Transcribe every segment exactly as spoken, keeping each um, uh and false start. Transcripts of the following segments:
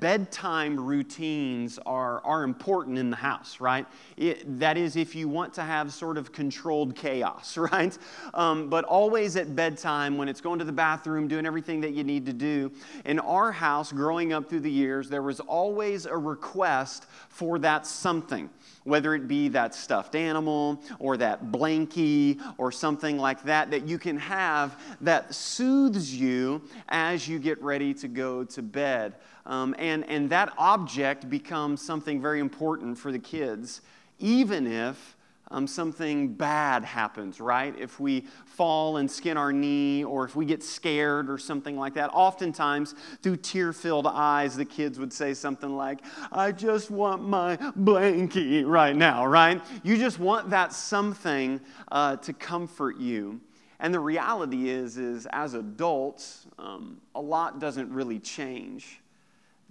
bedtime routines are, are important in the house, right? It, that is, if you want to have sort of controlled chaos, right? Um, but always at bedtime, when it's going to the bathroom, doing everything that you need to do. In our house, growing up through the years, there was always a request for that something, whether it be that stuffed animal or that blankie or something like that, that you can have that soothes you as you get ready to go to bed. Um, and, and that object becomes something very important for the kids, even if um, something bad happens, right? If we fall and skin our knee, or if we get scared or something like that, oftentimes through tear-filled eyes, the kids would say something like, I just want my blankie right now, right? You just want that something uh, to comfort you. And the reality is, is as adults, um, a lot doesn't really change.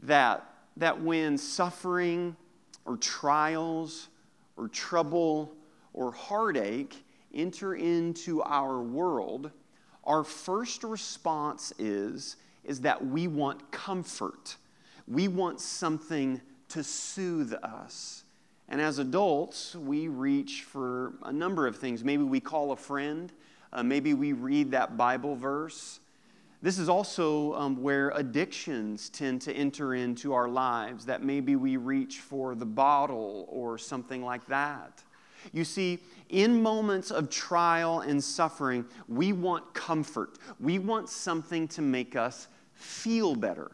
That, that when suffering or trials or trouble or heartache enter into our world, our first response is, is that we want comfort. We want something to soothe us. And as adults, we reach for a number of things. Maybe we call a friend. Uh, maybe we read that Bible verse. This is also um, where addictions tend to enter into our lives, that maybe we reach for the bottle or something like that. You see, in moments of trial and suffering, we want comfort. We want something to make us feel better.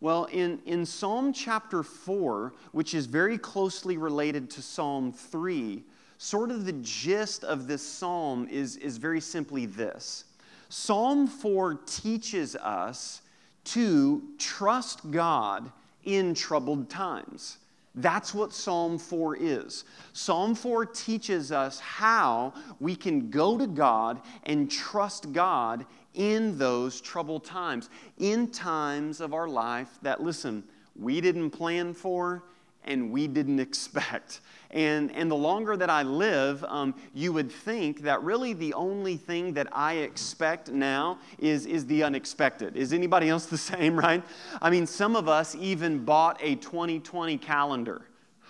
Well, in, in Psalm chapter four, which is very closely related to Psalm three, sort of the gist of this psalm is, is very simply this. Psalm four teaches us to trust God in troubled times. That's what Psalm four is. Psalm four teaches us how we can go to God and trust God in those troubled times, in times of our life that, listen, we didn't plan for and we didn't expect. And, and the longer that I live, um, you would think that really the only thing that I expect now is, is the unexpected. Is anybody else the same, right? I mean, some of us even bought a twenty twenty calendar.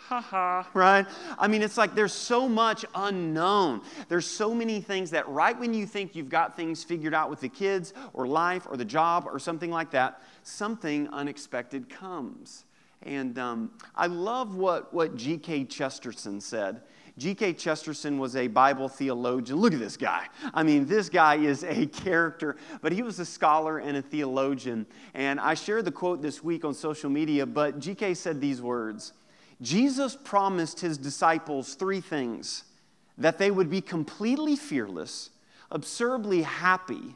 Ha ha, right? I mean, it's like there's so much unknown. There's so many things that right when you think you've got things figured out with the kids or life or the job or something like that, something unexpected comes. And um, I love what, what G K Chesterton said. G K Chesterton was a Bible theologian. Look at this guy. I mean, this guy is a character, but he was a scholar and a theologian. And I shared the quote this week on social media, but G K said these words. Jesus promised his disciples three things: that they would be completely fearless, absurdly happy,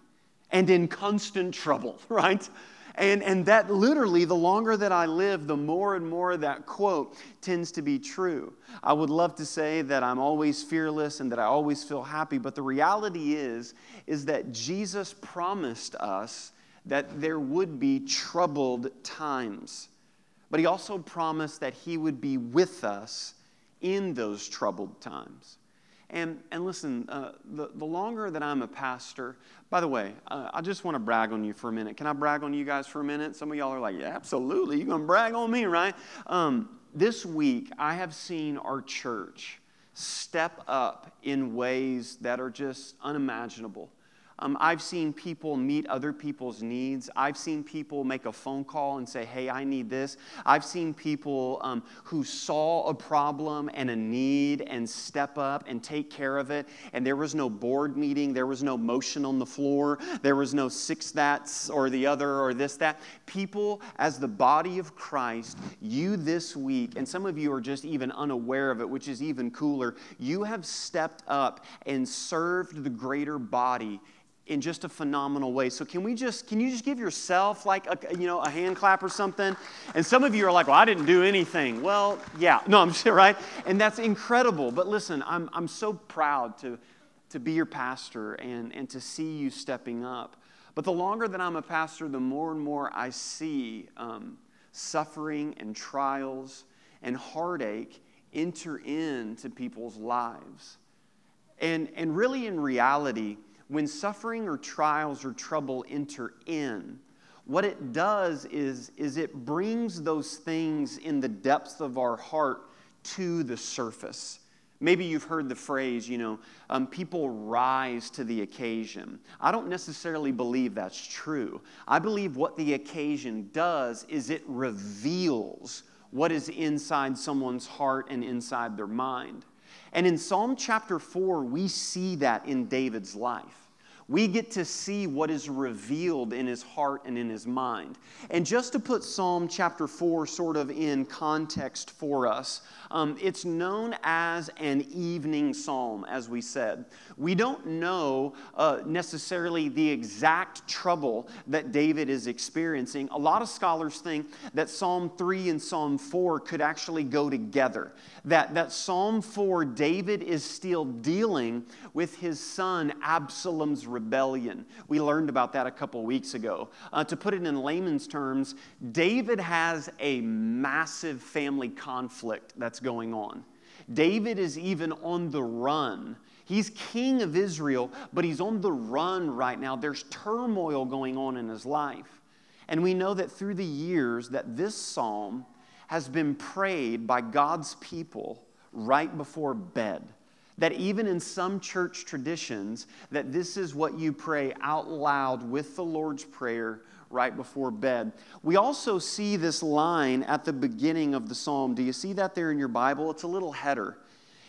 and in constant trouble, right? And, and that literally, the longer that I live, the more and more that quote tends to be true. I would love to say that I'm always fearless and that I always feel happy, but the reality is, is that Jesus promised us that there would be troubled times. But he also promised that he would be with us in those troubled times. And, and listen, uh, the, the longer that I'm a pastor, by the way, uh, I just want to brag on you for a minute. Can I brag on you guys for a minute? Some of y'all are like, yeah, absolutely. You're going to brag on me, right? Um, this week, I have seen our church step up in ways that are just unimaginable. Um, I've seen people meet other people's needs. I've seen people make a phone call and say, hey, I need this. I've seen people um, who saw a problem and a need and step up and take care of it. And there was no board meeting. There was no motion on the floor. There was no six that's or the other or this that. People, as the body of Christ, you this week, and some of you are just even unaware of it, which is even cooler, you have stepped up and served the greater body in just a phenomenal way. So can we just, can you just give yourself like a, you know, a hand clap or something? And some of you are like, well, I didn't do anything. Well, yeah, no, I'm sure, right? And that's incredible. But listen, I'm I'm so proud to, to be your pastor and, and to see you stepping up. But the longer that I'm a pastor, the more and more I see um, suffering and trials and heartache enter into people's lives. And, and really in reality, when suffering or trials or trouble enter in, What it does is, is it brings those things in the depths of our heart to the surface. Maybe you've heard the phrase, you know, um, people rise to the occasion. I don't necessarily believe that's true. I believe what the occasion does is it reveals what is inside someone's heart and inside their mind. And in Psalm chapter four, we see that in David's life. We get to see what is revealed in his heart and in his mind. And just to put Psalm chapter four sort of in context for us, um, it's known as an evening psalm, as we said. We don't know uh, necessarily the exact trouble that David is experiencing. A lot of scholars think that Psalm three and Psalm four could actually go together. That, that Psalm four, David is still dealing with his son Absalom's rebellion. Rebellion. We learned about that a couple weeks ago. Uh, to put it in layman's terms, David has a massive family conflict that's going on. David is even on the run. He's king of Israel, but he's on the run right now. There's turmoil going on in his life. And we know that through the years that this psalm has been prayed by God's people right before bed. That even in some church traditions, that this is what you pray out loud with the Lord's Prayer right before bed. We also see this line at the beginning of the psalm. Do you see that there in your Bible? It's a little header.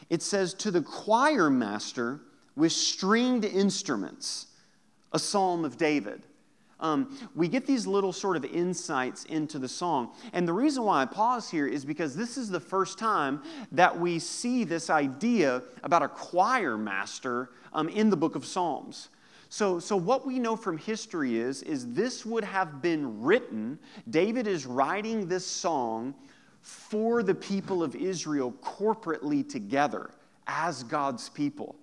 It says, "To the choir master with stringed instruments, a psalm of David." Um, we get these little sort of insights into the song. And the reason why I pause here is because this is the first time that we see this idea about a choir master um, in the book of Psalms. So, so what we know from history is, is this would have been written, David is writing this song for the people of Israel corporately together as God's people.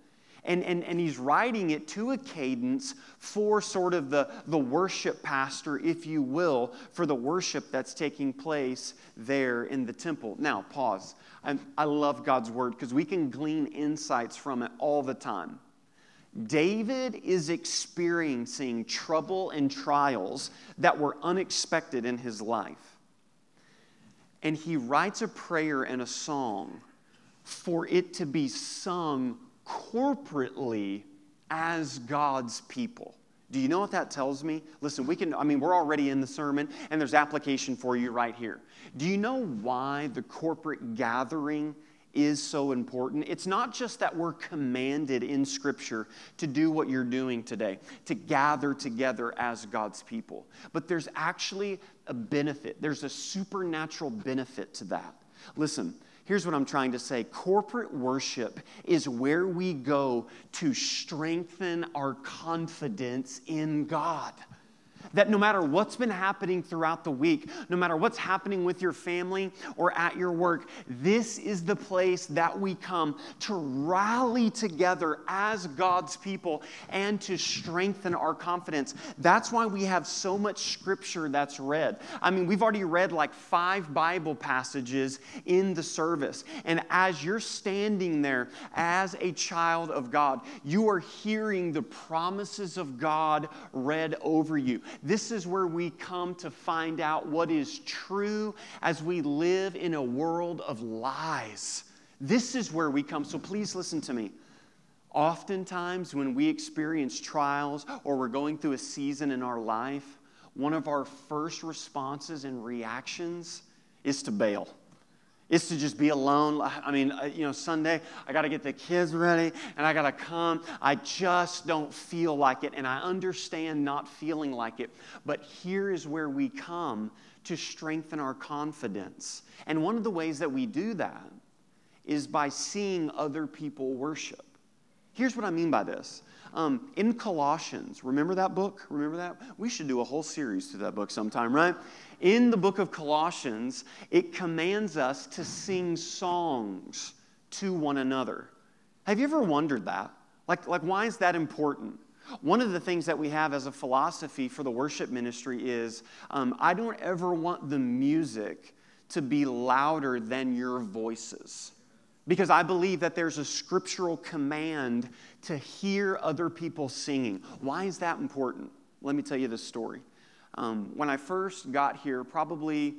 And, and, and he's writing it to a cadence for sort of the, the worship pastor, if you will, for the worship that's taking place there in the temple. Now, pause. I'm, I love God's word because we can glean insights from it all the time. David is experiencing trouble and trials that were unexpected in his life. And he writes a prayer and a song for it to be sung corporately as God's people. Do you know what that tells me? Listen, we can, I mean, we're already in the sermon, and there's application for you right here. Do you know why the corporate gathering is so important? It's not just that we're commanded in Scripture to do what you're doing today, to gather together as God's people, but there's actually a benefit. There's a supernatural benefit to that. Listen, here's what I'm trying to say. Corporate worship is where we go to strengthen our confidence in God. That no matter what's been happening throughout the week, no matter what's happening with your family or at your work, this is the place that we come to rally together as God's people and to strengthen our confidence. That's why we have so much Scripture that's read. I mean, we've already read like five Bible passages in the service. And as you're standing there as a child of God, you are hearing the promises of God read over you. This is where we come to find out what is true as we live in a world of lies. This is where we come. So please listen to me. Oftentimes when we experience trials or we're going through a season in our life, one of our first responses and reactions is to bail. It's to just be alone. I mean, you know, Sunday, I got to get the kids ready, and I got to come. I just don't feel like it, and I understand not feeling like it. But here is where we come to strengthen our confidence. And one of the ways that we do that is by seeing other people worship. Here's what I mean by this. Um, in Colossians, remember that book? Remember that? We should do a whole series through that book sometime, right? In the book of Colossians, it commands us to sing songs to one another. Have you ever wondered that? Like, like why is that important? One of the things that we have as a philosophy for the worship ministry is, um, I don't ever want the music to be louder than your voices. Because I believe that there's a scriptural command to hear other people singing. Why is that important? Let me tell you this story. Um, when I first got here, probably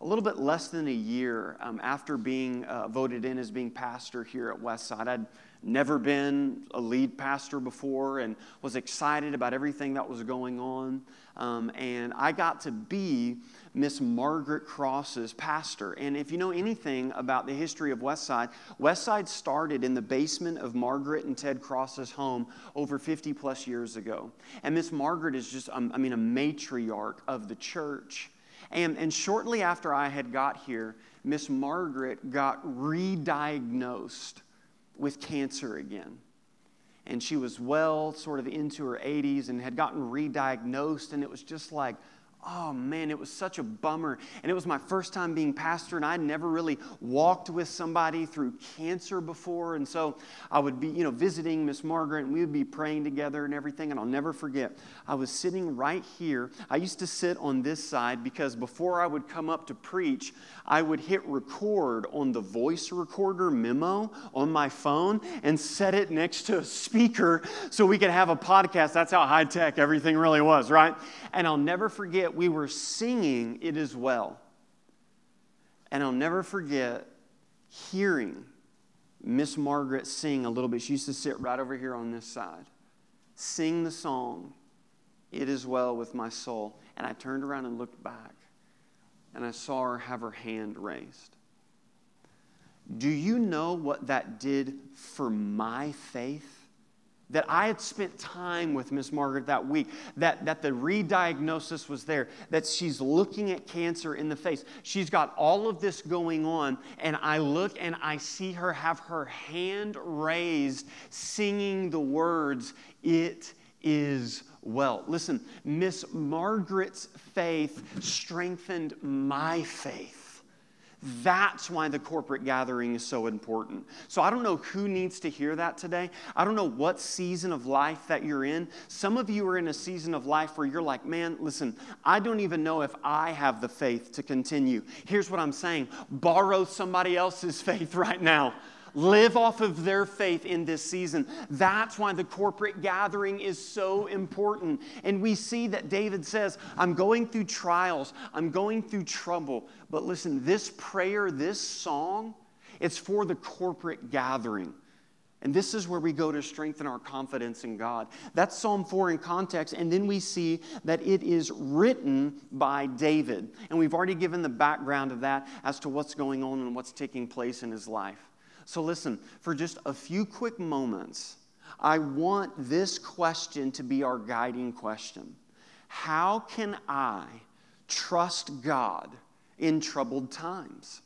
a little bit less than a year um, after being uh, voted in as being pastor here at Westside, I'd never been a lead pastor before and was excited about everything that was going on. Um, and I got to be Miss Margaret Cross's pastor. And if you know anything about the history of Westside, Westside started in the basement of Margaret and Ted Cross's home over fifty plus years ago. And Miss Margaret is just, um, I mean, a matriarch of the church. And, and shortly after I had got here, Miss Margaret got re-diagnosed with cancer again. And she was well sort of into her eighties and had gotten re-diagnosed, and it was just like, oh man, it was such a bummer. And it was my first time being pastor, and I'd never really walked with somebody through cancer before. And so I would be, you know, visiting Miss Margaret, and we would be praying together and everything. And I'll never forget, I was sitting right here. I used to sit on this side because before I would come up to preach, I would hit record on the voice recorder memo on my phone and set it next to a speaker so we could have a podcast. That's how high tech everything really was, right? And I'll never forget, we were singing It Is Well. And I'll never forget hearing Miss Margaret sing a little bit. She used to sit right over here on this side. Sing the song, It Is Well With My Soul. And I turned around and looked back. And I saw her have her hand raised. Do you know what that did for my faith? That I had spent time with Miss Margaret that week, that, that the re-diagnosis was there, that she's looking at cancer in the face. She's got all of this going on, and I look and I see her have her hand raised, singing the words, It Is Well. Listen, Miss Margaret's faith strengthened my faith. That's why the corporate gathering is so important. So I don't know who needs to hear that today. I don't know what season of life that you're in. Some of you are in a season of life where you're like, man, listen, I don't even know if I have the faith to continue. Here's what I'm saying. Borrow somebody else's faith right now. Live off of their faith in this season. That's why the corporate gathering is so important. And we see that David says, I'm going through trials. I'm going through trouble. But listen, this prayer, this song, it's for the corporate gathering. And this is where we go to strengthen our confidence in God. That's Psalm four in context. And then we see that it is written by David. And we've already given the background of that as to what's going on and what's taking place in his life. So listen, for just a few quick moments, I want this question to be our guiding question. How can I trust God in troubled times?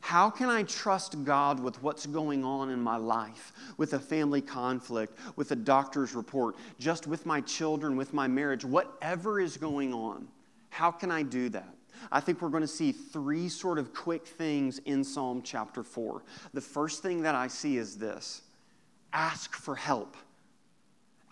How can I trust God with what's going on in my life, with a family conflict, with a doctor's report, just with my children, with my marriage, whatever is going on? How can I do that? I think we're going to see three sort of quick things in Psalm chapter four. The first thing that I see is this. Ask for help.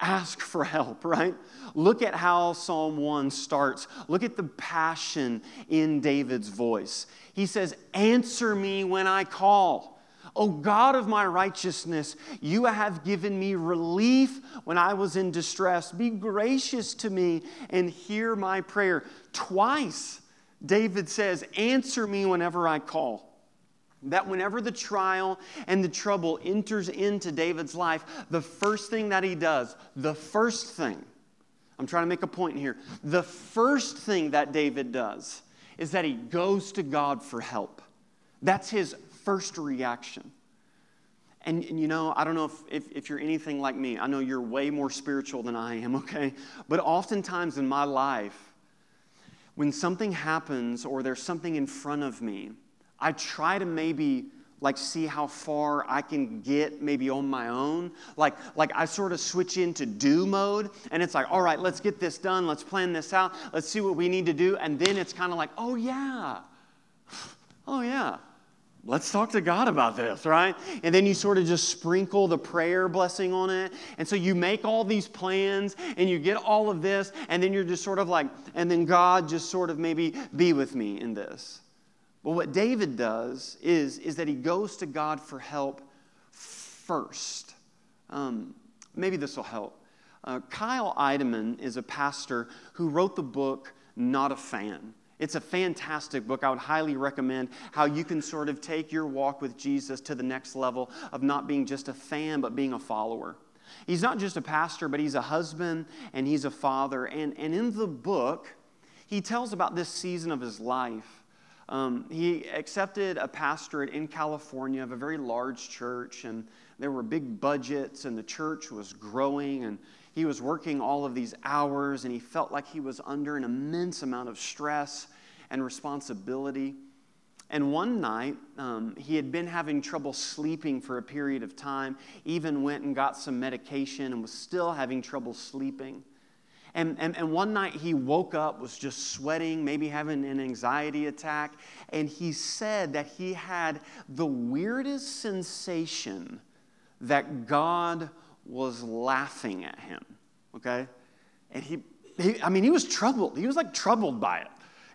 Ask for help, right? Look at how Psalm one starts. Look at the passion in David's voice. He says, "Answer me when I call. O God of my righteousness, you have given me relief when I was in distress. Be gracious to me and hear my prayer." Twice David says, answer me whenever I call. That whenever the trial and the trouble enters into David's life, the first thing that he does, the first thing, I'm trying to make a point here, the first thing that David does is that he goes to God for help. That's his first reaction. And, and you know, I don't know if, if, if you're anything like me. I know you're way more spiritual than I am, okay? But oftentimes in my life, when something happens or there's something in front of me, I try to maybe like see how far I can get maybe on my own. Like, like I sort of switch into do mode, and it's like, all right, let's get this done. Let's plan this out. Let's see what we need to do. And then it's kind of like, oh, yeah. Oh, yeah. Let's talk to God about this, right? And then you sort of just sprinkle the prayer blessing on it. And so you make all these plans and you get all of this. And then you're just sort of like, and then God just sort of maybe be with me in this. But what David does is, is that he goes to God for help first. Um, maybe this will help. Uh, Kyle Idleman is a pastor who wrote the book, Not a Fan. It's a fantastic book. I would highly recommend how you can sort of take your walk with Jesus to the next level of not being just a fan, but being a follower. He's not just a pastor, but he's a husband and he's a father. And, and in the book, he tells about this season of his life. Um, he accepted a pastorate in California of a very large church, and there were big budgets, and the church was growing, and he was working all of these hours, and he felt like he was under an immense amount of stress and responsibility. And one night, um, he had been having trouble sleeping for a period of time, even went and got some medication and was still having trouble sleeping. And, and, and one night he woke up, was just sweating, maybe having an anxiety attack, and he said that he had the weirdest sensation that God was laughing at him, okay? And he, he I mean, he was troubled. He was like troubled by it.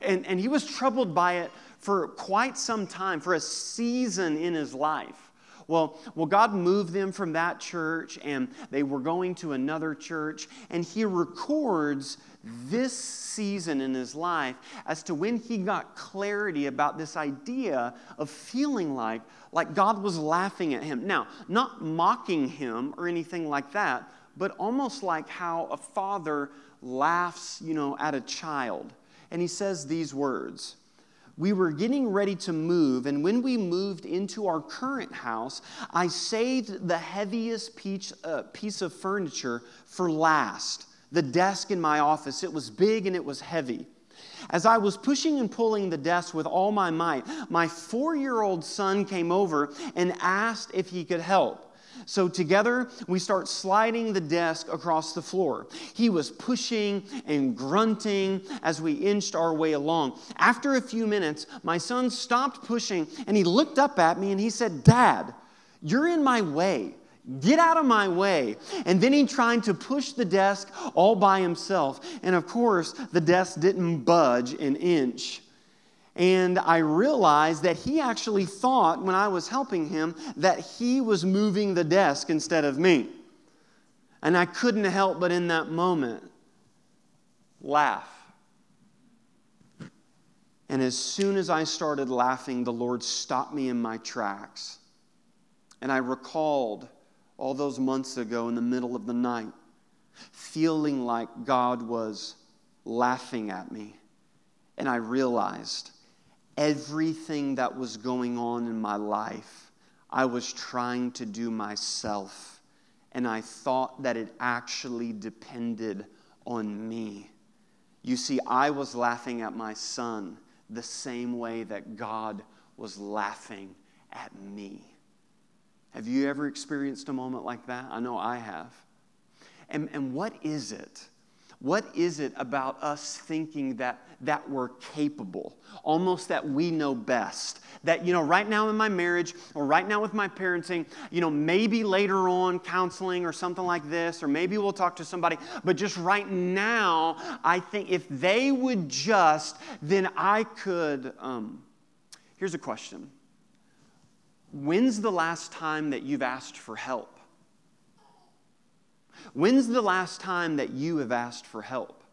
And, and he was troubled by it for quite some time, for a season in his life. Well, well, God moved them from that church, and they were going to another church, and he records this season in his life as to when he got clarity about this idea of feeling like, like God was laughing at him. Now, not mocking him or anything like that, but almost like how a father laughs, you know, at a child. And he says these words: "We were getting ready to move, and when we moved into our current house, I saved the heaviest piece, uh, piece of furniture for last, the desk in my office. It was big and it was heavy. As I was pushing and pulling the desk with all my might, my four-year-old son came over and asked if he could help. So together, we start sliding the desk across the floor. He was pushing and grunting as we inched our way along. After a few minutes, my son stopped pushing, and he looked up at me, and he said, 'Dad, you're in my way. Get out of my way.' And then he tried to push the desk all by himself. And of course, the desk didn't budge an inch. And I realized that he actually thought when I was helping him that he was moving the desk instead of me. And I couldn't help but in that moment laugh. And as soon as I started laughing, the Lord stopped me in my tracks. And I recalled all those months ago in the middle of the night, feeling like God was laughing at me. And I realized everything that was going on in my life, I was trying to do myself, and I thought that it actually depended on me. You see, I was laughing at my son the same way that God was laughing at me." Have you ever experienced a moment like that? I know I have. And, and what is it? What is it about us thinking that, that we're capable, almost that we know best? That, you know, right now in my marriage or right now with my parenting, you know, maybe later on counseling or something like this, or maybe we'll talk to somebody, but just right now, I think if they would just, then I could. Um, here's a question. When's the last time that you've asked for help? When's the last time that you have asked for help?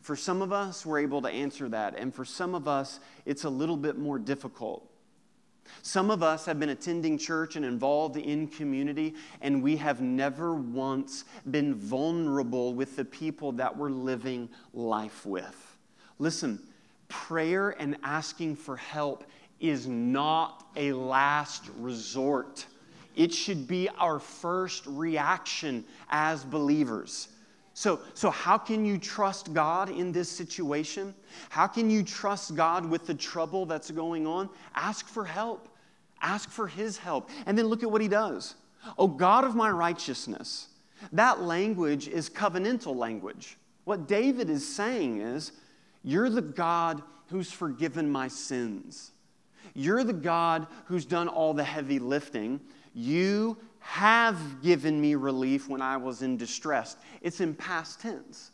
For some of us, we're able to answer that, and for some of us, it's a little bit more difficult. Some of us have been attending church and involved in community, and we have never once been vulnerable with the people that we're living life with. Listen, prayer and asking for help is not a last resort. It should be our first reaction as believers. So, so how can you trust God in this situation? How can you trust God with the trouble that's going on? Ask for help. Ask for His help. And then look at what He does. "Oh, God of my righteousness." That language is covenantal language. What David is saying is, you're the God who's forgiven my sins. You're the God who's done all the heavy lifting. You have given me relief when I was in distress. It's in past tense.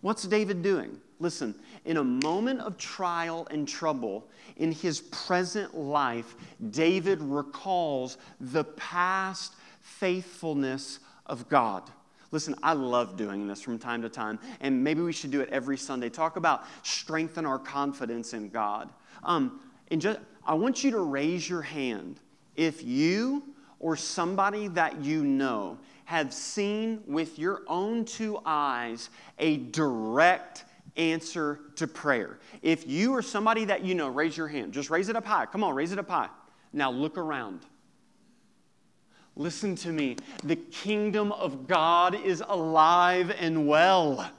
What's David doing? Listen, in a moment of trial and trouble in his present life, David recalls the past faithfulness of God. Listen, I love doing this from time to time, and maybe we should do it every Sunday. Talk about strengthen our confidence in God. Um, and just, I want you to raise your hand if you or somebody that you know have seen with your own two eyes a direct answer to prayer. If you or somebody that you know, raise your hand. Just raise it up high. Come on, raise it up high. Now look around. Listen to me. The kingdom of God is alive and well.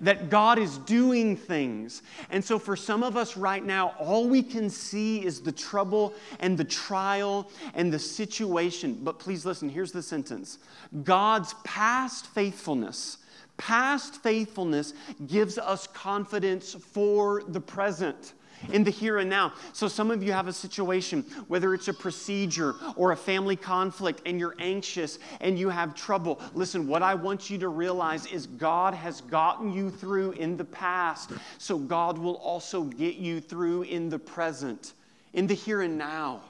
That God is doing things. And so for some of us right now, all we can see is the trouble and the trial and the situation. But please listen, here's the sentence. God's past faithfulness, past faithfulness gives us confidence for the present. In the here and now. So some of you have a situation, whether it's a procedure or a family conflict, and you're anxious and you have trouble. Listen, what I want you to realize is God has gotten you through in the past, so God will also get you through in the present, in the here and now.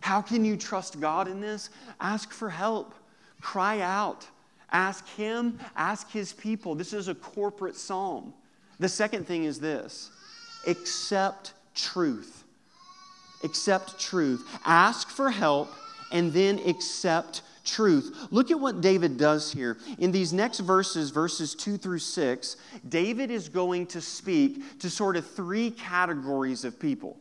How can you trust God in this? Ask for help. Cry out. Ask Him. Ask His people. This is a corporate psalm. The second thing is this. Accept truth. Accept truth. Ask for help and then accept truth. Look at what David does here. In these next verses, verses two through six, David is going to speak to sort of three categories of people.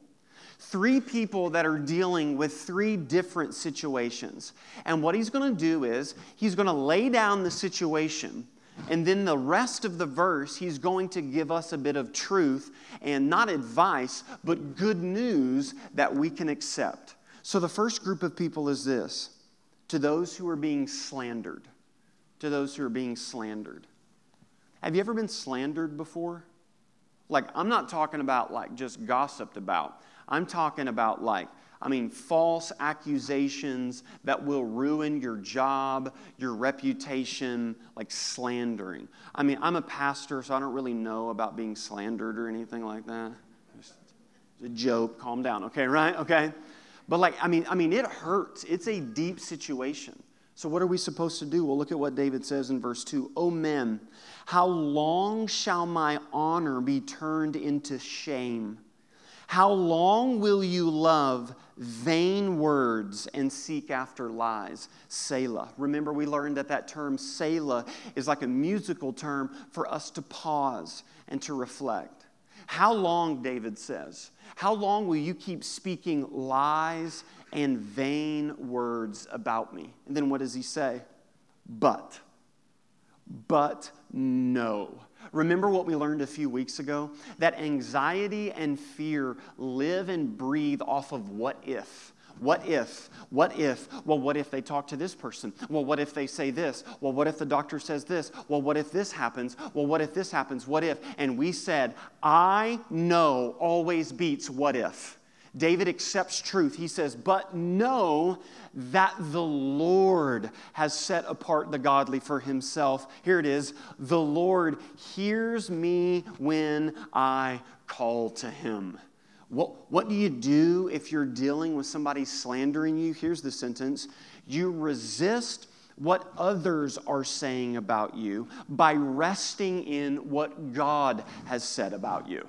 Three people that are dealing with three different situations. And what he's going to do is he's going to lay down the situation. And then the rest of the verse, he's going to give us a bit of truth and not advice, but good news that we can accept. So the first group of people is this. To those who are being slandered. To those who are being slandered. Have you ever been slandered before? Like, I'm not talking about like just gossiped about. I'm talking about like, I mean, false accusations that will ruin your job, your reputation, like slandering. I mean, I'm a pastor, so I don't really know about being slandered or anything like that. It's a joke. Calm down. Okay, right? Okay. But like, I mean, I mean, it hurts. It's a deep situation. So what are we supposed to do? Well, look at what David says in verse two. O men, how long shall my honor be turned into shame? How long will you love vain words and seek after lies? Selah. Remember, we learned that that term Selah is like a musical term for us to pause and to reflect. How long, David says, how long will you keep speaking lies and vain words about me? And then what does he say? But, but no. Remember what we learned a few weeks ago? That anxiety and fear live and breathe off of what if. What if? What if? Well, what if they talk to this person? Well, what if they say this? Well, what if the doctor says this? Well, what if this happens? Well, what if this happens? What if? And we said, I know always beats what if. David accepts truth. He says, but know that the Lord has set apart the godly for himself. Here it is. The Lord hears me when I call to him. What, what do you do if you're dealing with somebody slandering you? Here's the sentence. You resist what others are saying about you by resting in what God has said about you.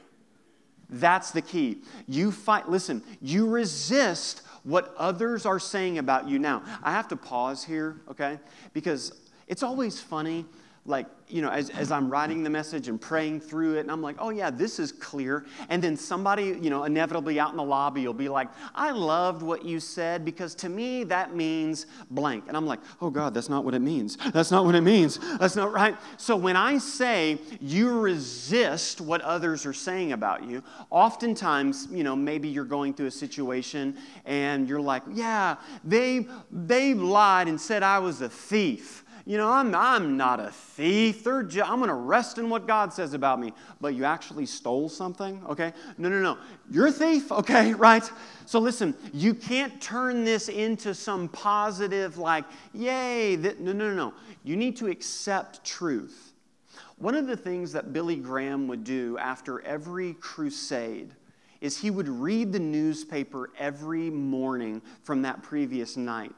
That's the key. You fight, listen, you resist what others are saying about you. Now, I have to pause here, okay? Because it's always funny, like, you know, as, as I'm writing the message and praying through it, and I'm like, oh yeah, this is clear. And then somebody, you know, inevitably out in the lobby will be like, I loved what you said because to me that means blank. And I'm like, oh God, that's not what it means. That's not what it means. That's not right. So when I say you resist what others are saying about you, oftentimes, you know, maybe you're going through a situation and you're like, yeah, they, they lied and said I was a thief. You know, I'm, I'm not a thief. They're ju- I'm going to rest in what God says about me. But you actually stole something, okay? No, no, no. You're a thief, okay, right? So listen, you can't turn this into some positive like, yay. That, no, no, no. You need to accept truth. One of the things that Billy Graham would do after every crusade is he would read the newspaper every morning from that previous night.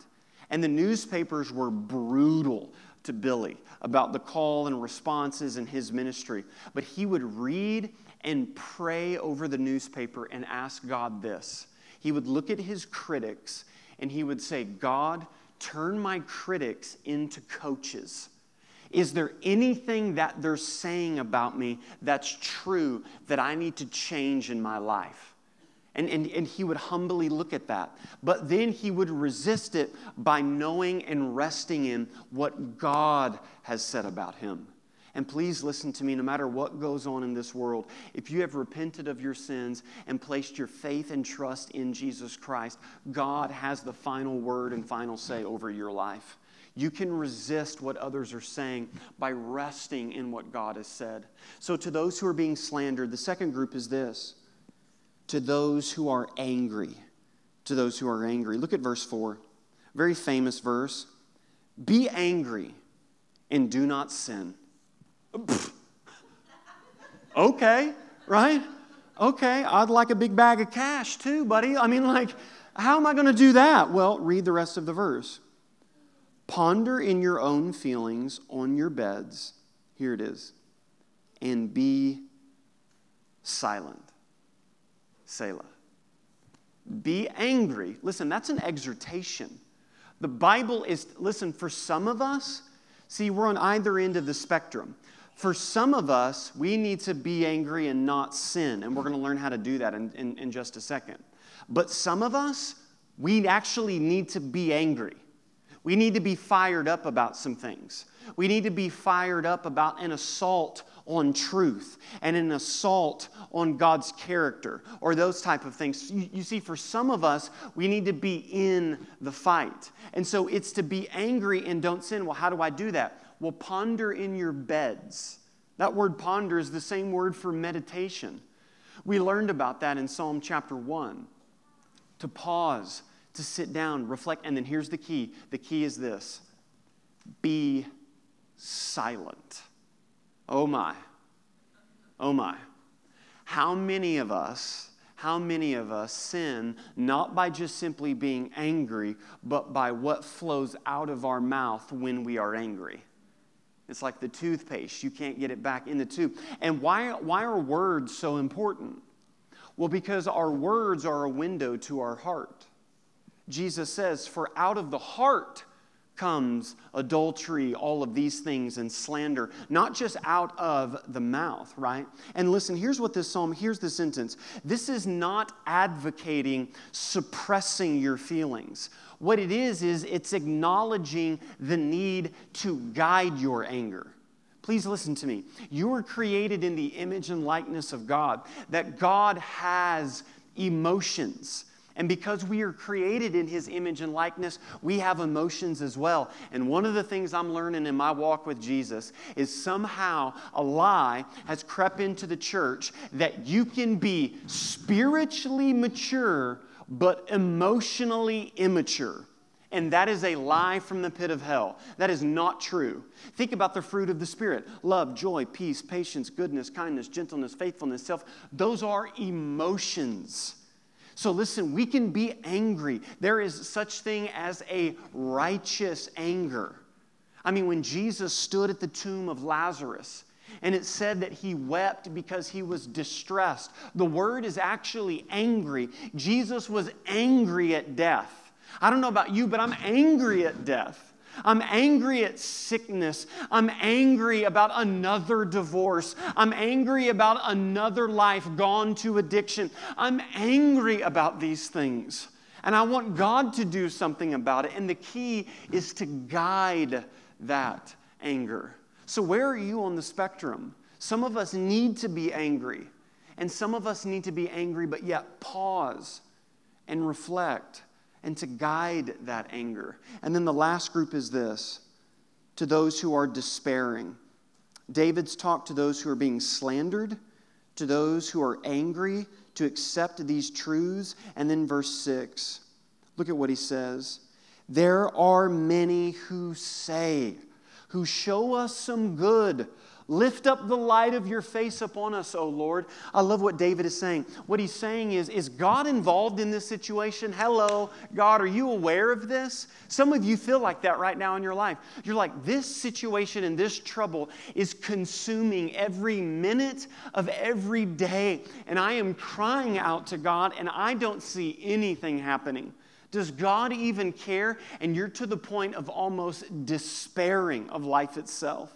And the newspapers were brutal to Billy about the call and responses in his ministry. But he would read and pray over the newspaper and ask God this. He would look at his critics and he would say, God, turn my critics into coaches. Is there anything that they're saying about me that's true that I need to change in my life? And, and, and he would humbly look at that. But then he would resist it by knowing and resting in what God has said about him. And please listen to me, no matter what goes on in this world, if you have repented of your sins and placed your faith and trust in Jesus Christ, God has the final word and final say over your life. You can resist what others are saying by resting in what God has said. So to those who are being slandered, the second group is this. To those who are angry. To those who are angry. Look at verse four. Very famous verse. Be angry and do not sin. Okay, right? Okay, I'd like a big bag of cash too, buddy. I mean, like, how am I going to do that? Well, read the rest of the verse. Ponder in your own feelings on your beds. Here it is. And be silent. Selah. Be angry. Listen, that's an exhortation. The Bible is, listen, for some of us, see, we're on either end of the spectrum. For some of us, we need to be angry and not sin, and we're going to learn how to do that in, in, in just a second. But some of us, we actually need to be angry. We need to be fired up about some things. We need to be fired up about an assault on truth and an assault on God's character or those type of things. You, you see, for some of us, we need to be in the fight. And so it's to be angry and don't sin. Well, how do I do that? Well, ponder in your beds. That word ponder is the same word for meditation. We learned about that in Psalm chapter one. To pause, to sit down, reflect, and then here's the key. The key is this. Be silent. Oh my. Oh my. How many of us, how many of us sin not by just simply being angry, but by what flows out of our mouth when we are angry? It's like the toothpaste. You can't get it back in the tube. And why, why are words so important? Well, because our words are a window to our heart. Jesus says, for out of the heart comes adultery, all of these things, and slander, not just out of the mouth, right? And listen, here's what this psalm, here's the sentence. This is not advocating suppressing your feelings. What it is, is it's acknowledging the need to guide your anger. Please listen to me. You were created in the image and likeness of God, that God has emotions. And because we are created in His image and likeness, we have emotions as well. And one of the things I'm learning in my walk with Jesus is somehow a lie has crept into the church that you can be spiritually mature but emotionally immature. And that is a lie from the pit of hell. That is not true. Think about the fruit of the Spirit. Love, joy, peace, patience, goodness, kindness, gentleness, faithfulness, self. Those are emotions. So listen, we can be angry. There is such thing as a righteous anger. I mean, when Jesus stood at the tomb of Lazarus, and it said that he wept because he was distressed. The word is actually angry. Jesus was angry at death. I don't know about you, but I'm angry at death. I'm angry at sickness. I'm angry about another divorce. I'm angry about another life gone to addiction. I'm angry about these things. And I want God to do something about it. And the key is to guide that anger. So where are you on the spectrum? Some of us need to be angry. And some of us need to be angry, but yet pause and reflect, and to guide that anger. And then the last group is this, to those who are despairing. David's talk to those who are being slandered, to those who are angry, to accept these truths. And then verse six, look at what he says. There are many who say, who show us some good. Lift up the light of your face upon us, O Lord. I love what David is saying. What he's saying is, is God involved in this situation? Hello, God, are you aware of this? Some of you feel like that right now in your life. You're like, this situation and this trouble is consuming every minute of every day. And I am crying out to God, and I don't see anything happening. Does God even care? And you're to the point of almost despairing of life itself,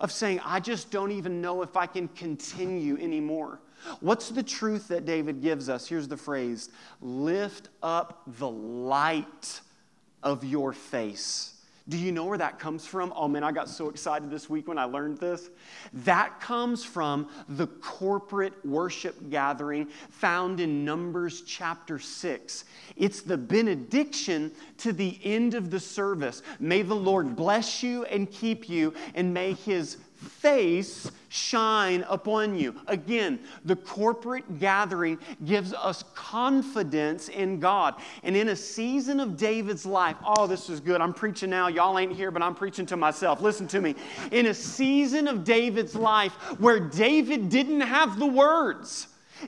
of saying, I just don't even know if I can continue anymore. What's the truth that David gives us? Here's the phrase, lift up the light of your face. Do you know where that comes from? Oh man, I got so excited this week when I learned this. That comes from the corporate worship gathering found in Numbers chapter six. It's the benediction to the end of the service. May the Lord bless you and keep you, and may His face shine upon you. Again, the corporate gathering gives us confidence in God. And in a season of David's life, oh, this is good. I'm preaching now. Y'all ain't here, but I'm preaching to myself. Listen to me. In a season of David's life where David didn't have the words,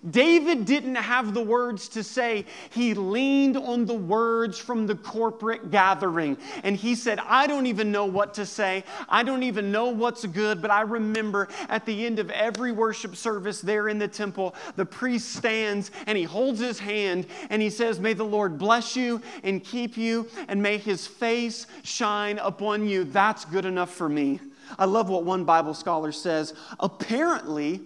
David didn't have the words to say. He leaned on the words from the corporate gathering. And he said, I don't even know what to say. I don't even know what's good. But I remember at the end of every worship service there in the temple, the priest stands and he holds his hand and he says, may the Lord bless you and keep you, and may His face shine upon you. That's good enough for me. I love what one Bible scholar says. Apparently,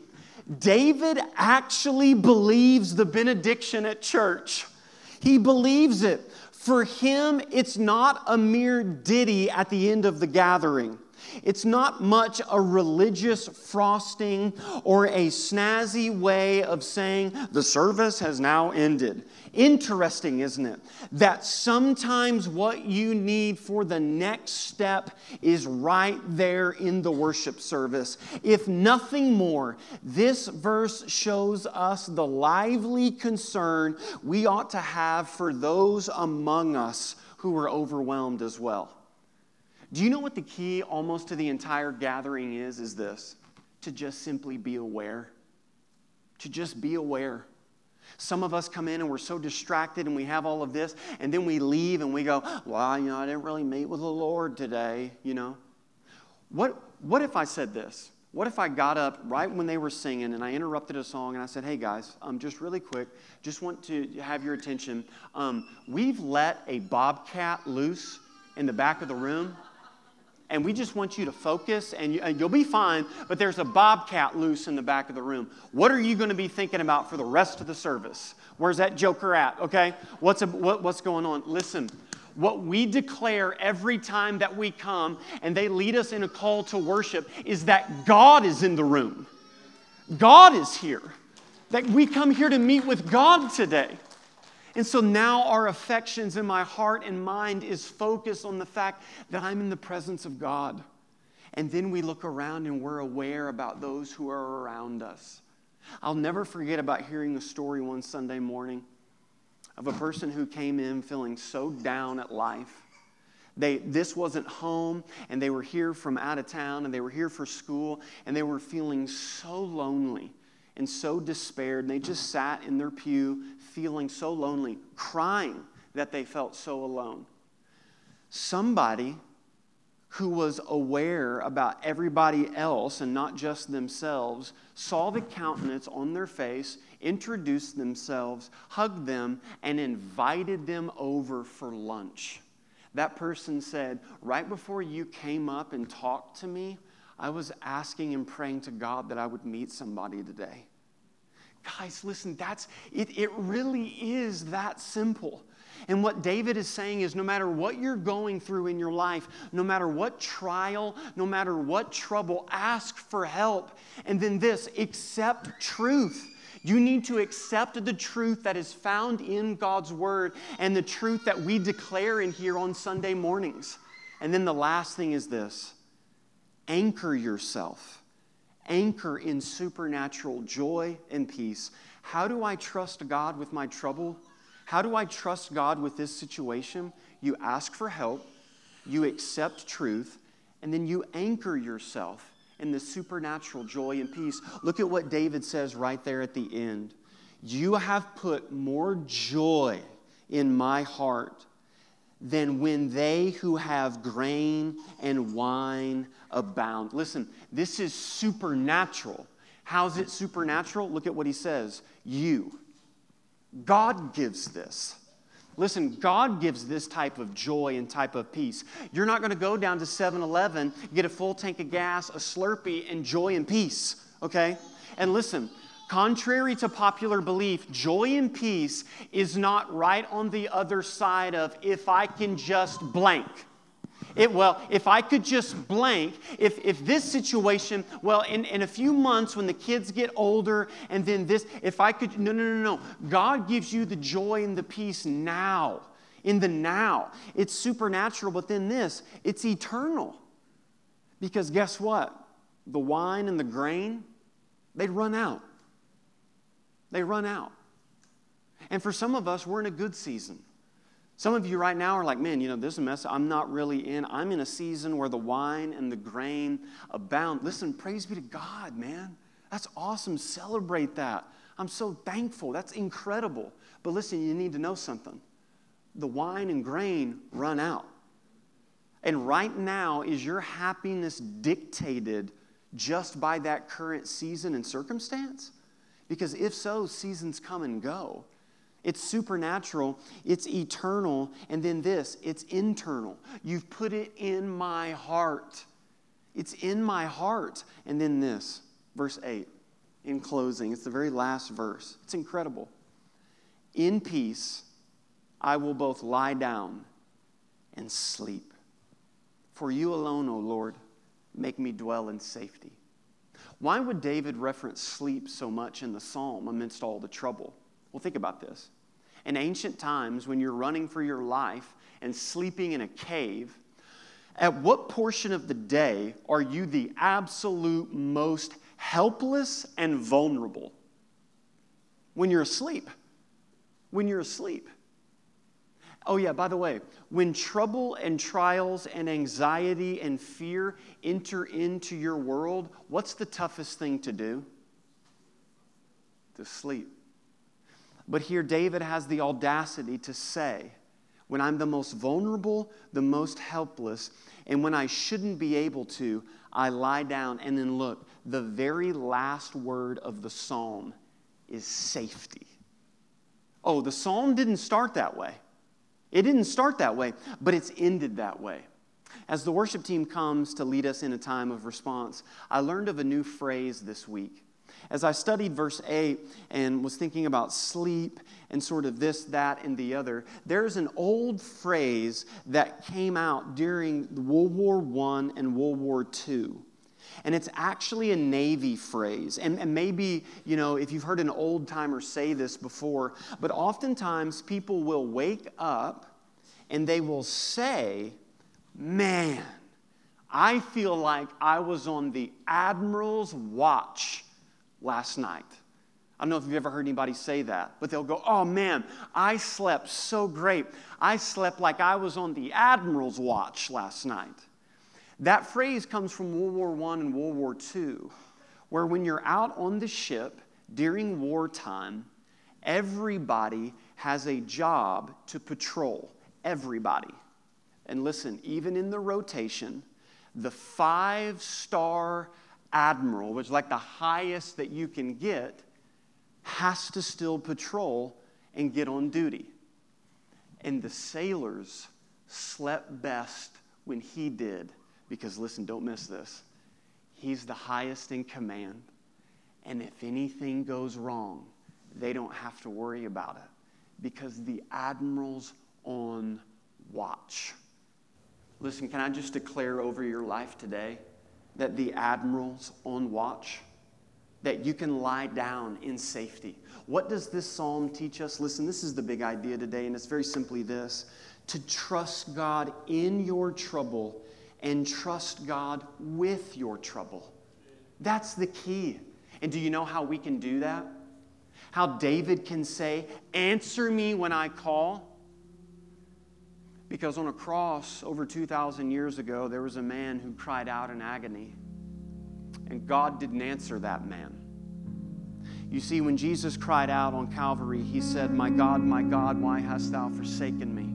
David actually believes the benediction at church. He believes it. For him, it's not a mere ditty at the end of the gathering. It's not much a religious frosting or a snazzy way of saying the service has now ended. Interesting, isn't it? That sometimes what you need for the next step is right there in the worship service. If nothing more, this verse shows us the lively concern we ought to have for those among us who are overwhelmed as well. Do you know what the key almost to the entire gathering is, is this? To just simply be aware. To just be aware. Some of us come in and we're so distracted and we have all of this, and then we leave and we go, well, you know, I didn't really meet with the Lord today, you know. What, what if I said this? What if I got up right when they were singing and I interrupted a song and I said, hey guys, um, just really quick, just want to have your attention. Um, we've let a bobcat loose in the back of the room. And we just want you to focus, and, you, and you'll be fine, but there's a bobcat loose in the back of the room. What are you going to be thinking about for the rest of the service? Where's that joker at, okay? What's, a, what, what's going on? Listen, what we declare every time that we come, and they lead us in a call to worship, is that God is in the room. God is here. That we come here to meet with God today. And so now our affections in my heart and mind is focused on the fact that I'm in the presence of God. And then we look around and we're aware about those who are around us. I'll never forget about hearing a story one Sunday morning of a person who came in feeling so down at life. They, this wasn't home, and they were here from out of town, and they were here for school, and they were feeling so lonely and so despaired, and they just sat in their pew feeling so lonely, crying that they felt so alone. Somebody who was aware about everybody else and not just themselves saw the countenance on their face, introduced themselves, hugged them, and invited them over for lunch. That person said, right before you came up and talked to me, I was asking and praying to God that I would meet somebody today. Guys, listen, that's it, it really is that simple. And what David is saying is no matter what you're going through in your life, no matter what trial, no matter what trouble, ask for help. And then this, accept truth. You need to accept the truth that is found in God's Word and the truth that we declare in here on Sunday mornings. And then the last thing is this. Anchor yourself. Anchor in supernatural joy and peace. How do I trust God with my trouble? How do I trust God with this situation? You ask for help, you accept truth, and then you anchor yourself and the supernatural joy and peace. Look at what David says right there at the end. You have put more joy in my heart than when they who have grain and wine abound. Listen, this is supernatural. How's it supernatural? Look at what he says. You. God gives this. Listen, God gives this type of joy and type of peace. You're not going to go down to seven eleven, get a full tank of gas, a Slurpee, and joy and peace, okay? And listen, contrary to popular belief, joy and peace is not right on the other side of if I can just blank. It, well, if I could just blank, if, if this situation, well, in, in a few months when the kids get older and then this, if I could, no, no, no, no. God gives you the joy and the peace now, in the now. It's supernatural, but then this, it's eternal. Because guess what? The wine and the grain, they'd run out. They run out. And for some of us, we're in a good season. Some of you right now are like, man, you know, this is a mess I'm not really in. I'm in a season where the wine and the grain abound. Listen, praise be to God, man. That's awesome. Celebrate that. I'm so thankful. That's incredible. But listen, you need to know something. The wine and grain run out. And right now, is your happiness dictated just by that current season and circumstance? Because if so, seasons come and go. It's supernatural, it's eternal, and then this, it's internal. You've put it in my heart. It's in my heart. And then this, verse eight, in closing, it's the very last verse. It's incredible. In peace, I will both lie down and sleep. For you alone, O Lord, make me dwell in safety. Why would David reference sleep so much in the psalm amidst all the trouble? Well, think about this. In ancient times, when you're running for your life and sleeping in a cave, at what portion of the day are you the absolute most helpless and vulnerable? When you're asleep. When you're asleep. Oh yeah, by the way, when trouble and trials and anxiety and fear enter into your world, what's the toughest thing to do? To sleep. But here David has the audacity to say, when I'm the most vulnerable, the most helpless, and when I shouldn't be able to, I lie down. And then look, the very last word of the psalm is safety. Oh, the psalm didn't start that way. It didn't start that way, but it's ended that way. As the worship team comes to lead us in a time of response, I learned of a new phrase this week. As I studied verse eight and was thinking about sleep and sort of this, that, and the other, there's an old phrase that came out during World War One and World War Two. And it's actually a Navy phrase. And, and maybe, you know, if you've heard an old timer say this before, but oftentimes people will wake up and they will say, man, I feel like I was on the admiral's watch last night. I don't know if you've ever heard anybody say that, but they'll go, oh man, I slept so great. I slept like I was on the admiral's watch last night. That phrase comes from World War One and World War Two, where when you're out on the ship during wartime, everybody has a job to patrol. Everybody. And listen, even in the rotation, the five-star admiral, which is like the highest that you can get, has to still patrol and get on duty. And the sailors slept best when he did, because listen, don't miss this. He's the highest in command, and if anything goes wrong, they don't have to worry about it because the admiral's on watch. Listen, can I just declare over your life today that the admiral's on watch, that you can lie down in safety? What does this psalm teach us? Listen, this is the big idea today, and it's very simply this: to trust God in your trouble and trust God with your trouble. That's the key. And do you know how we can do that? How David can say, answer me when I call? Because on a cross over two thousand years ago, there was a man who cried out in agony. and God didn't answer that man. You see, when Jesus cried out on Calvary, he said, "My God, my God, why hast thou forsaken me?"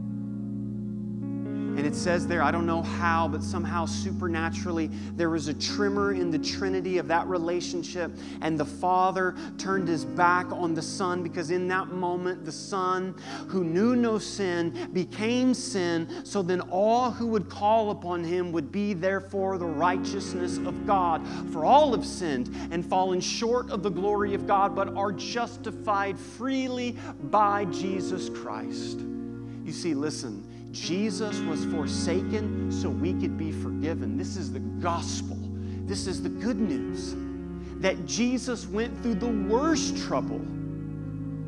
And it says there, I don't know how, but somehow supernaturally, there was a tremor in the Trinity of that relationship, and the Father turned his back on the Son, because in that moment, the Son, who knew no sin, became sin, so then all who would call upon him would be therefore the righteousness of God. For all have sinned and fallen short of the glory of God, but are justified freely by Jesus Christ. You see, listen, Jesus was forsaken so we could be forgiven. This is the gospel. This is the good news, that Jesus went through the worst trouble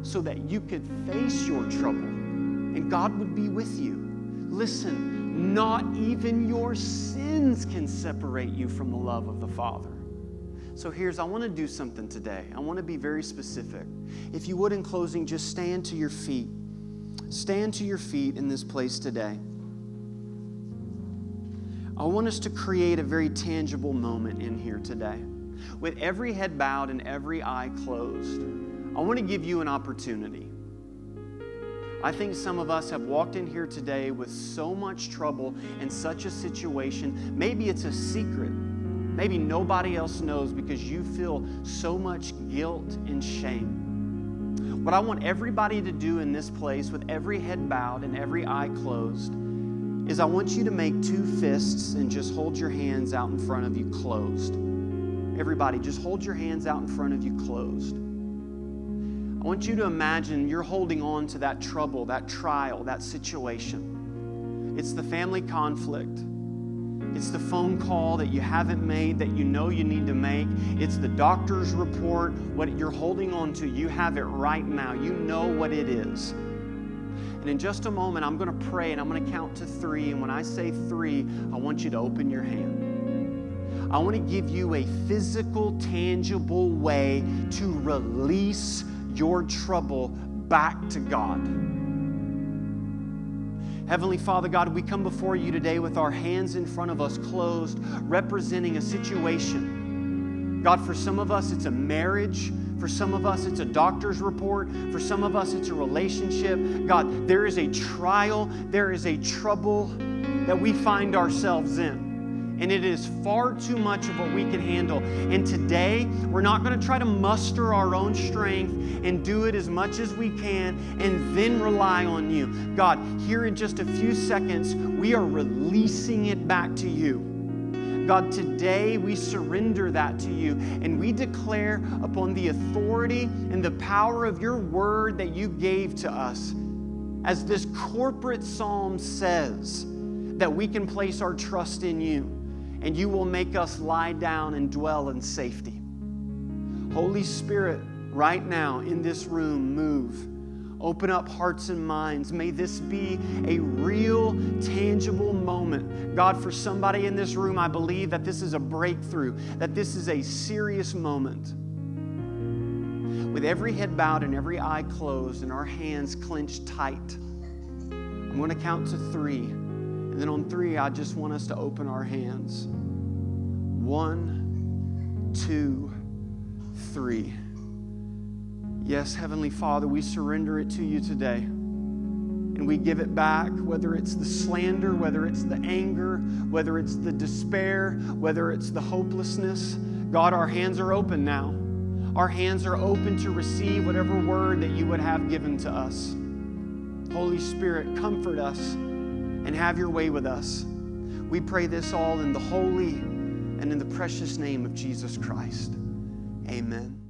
so that you could face your trouble and God would be with you. Listen, not even your sins can separate you from the love of the Father. So here's, I want to do something today. I want to be very specific. If you would, in closing, just stand to your feet. Stand to your feet in this place today. I want us to create a very tangible moment in here today. With every head bowed and every eye closed, I want to give you an opportunity. I think some of us have walked in here today with so much trouble and such a situation. Maybe it's a secret. Maybe nobody else knows because you feel so much guilt and shame. What I want everybody to do in this place, with every head bowed and every eye closed, is I want you to make two fists and just hold your hands out in front of you closed. Everybody, just hold your hands out in front of you closed. I want you to imagine you're holding on to that trouble, that trial, that situation. It's the family conflict. It's the phone call that you haven't made that you know you need to make. It's the doctor's report, what you're holding on to. You have it right now. You know what it is. And in just a moment, I'm going to pray and I'm going to count to three. And when I say three, I want you to open your hand. I want to give you a physical, tangible way to release your trouble back to God. Heavenly Father God, we come before you today with our hands in front of us closed, representing a situation. God, for some of us, it's a marriage. For some of us, it's a doctor's report. For some of us, it's a relationship. God, there is a trial, there is a trouble that we find ourselves in. And it is far too much of what we can handle. And today, we're not going to try to muster our own strength and do it as much as we can and then rely on you. God, here in just a few seconds, we are releasing it back to you. God, today we surrender that to you, and we declare upon the authority and the power of your word that you gave to us, as this corporate psalm says, that we can place our trust in you. And you will make us lie down and dwell in safety. Holy Spirit, right now in this room, move. Open up hearts and minds. May this be a real, tangible moment. God, for somebody in this room, I believe that this is a breakthrough, that this is a serious moment. With every head bowed and every eye closed and our hands clenched tight, I'm going to count to three. And then on three, I just want us to open our hands. One, two, three. Yes, Heavenly Father, we surrender it to you today. And we give it back, whether it's the slander, whether it's the anger, whether it's the despair, whether it's the hopelessness. God, our hands are open now. Our hands are open to receive whatever word that you would have given to us. Holy Spirit, comfort us. And have your way with us. We pray this all in the holy and in the precious name of Jesus Christ. Amen.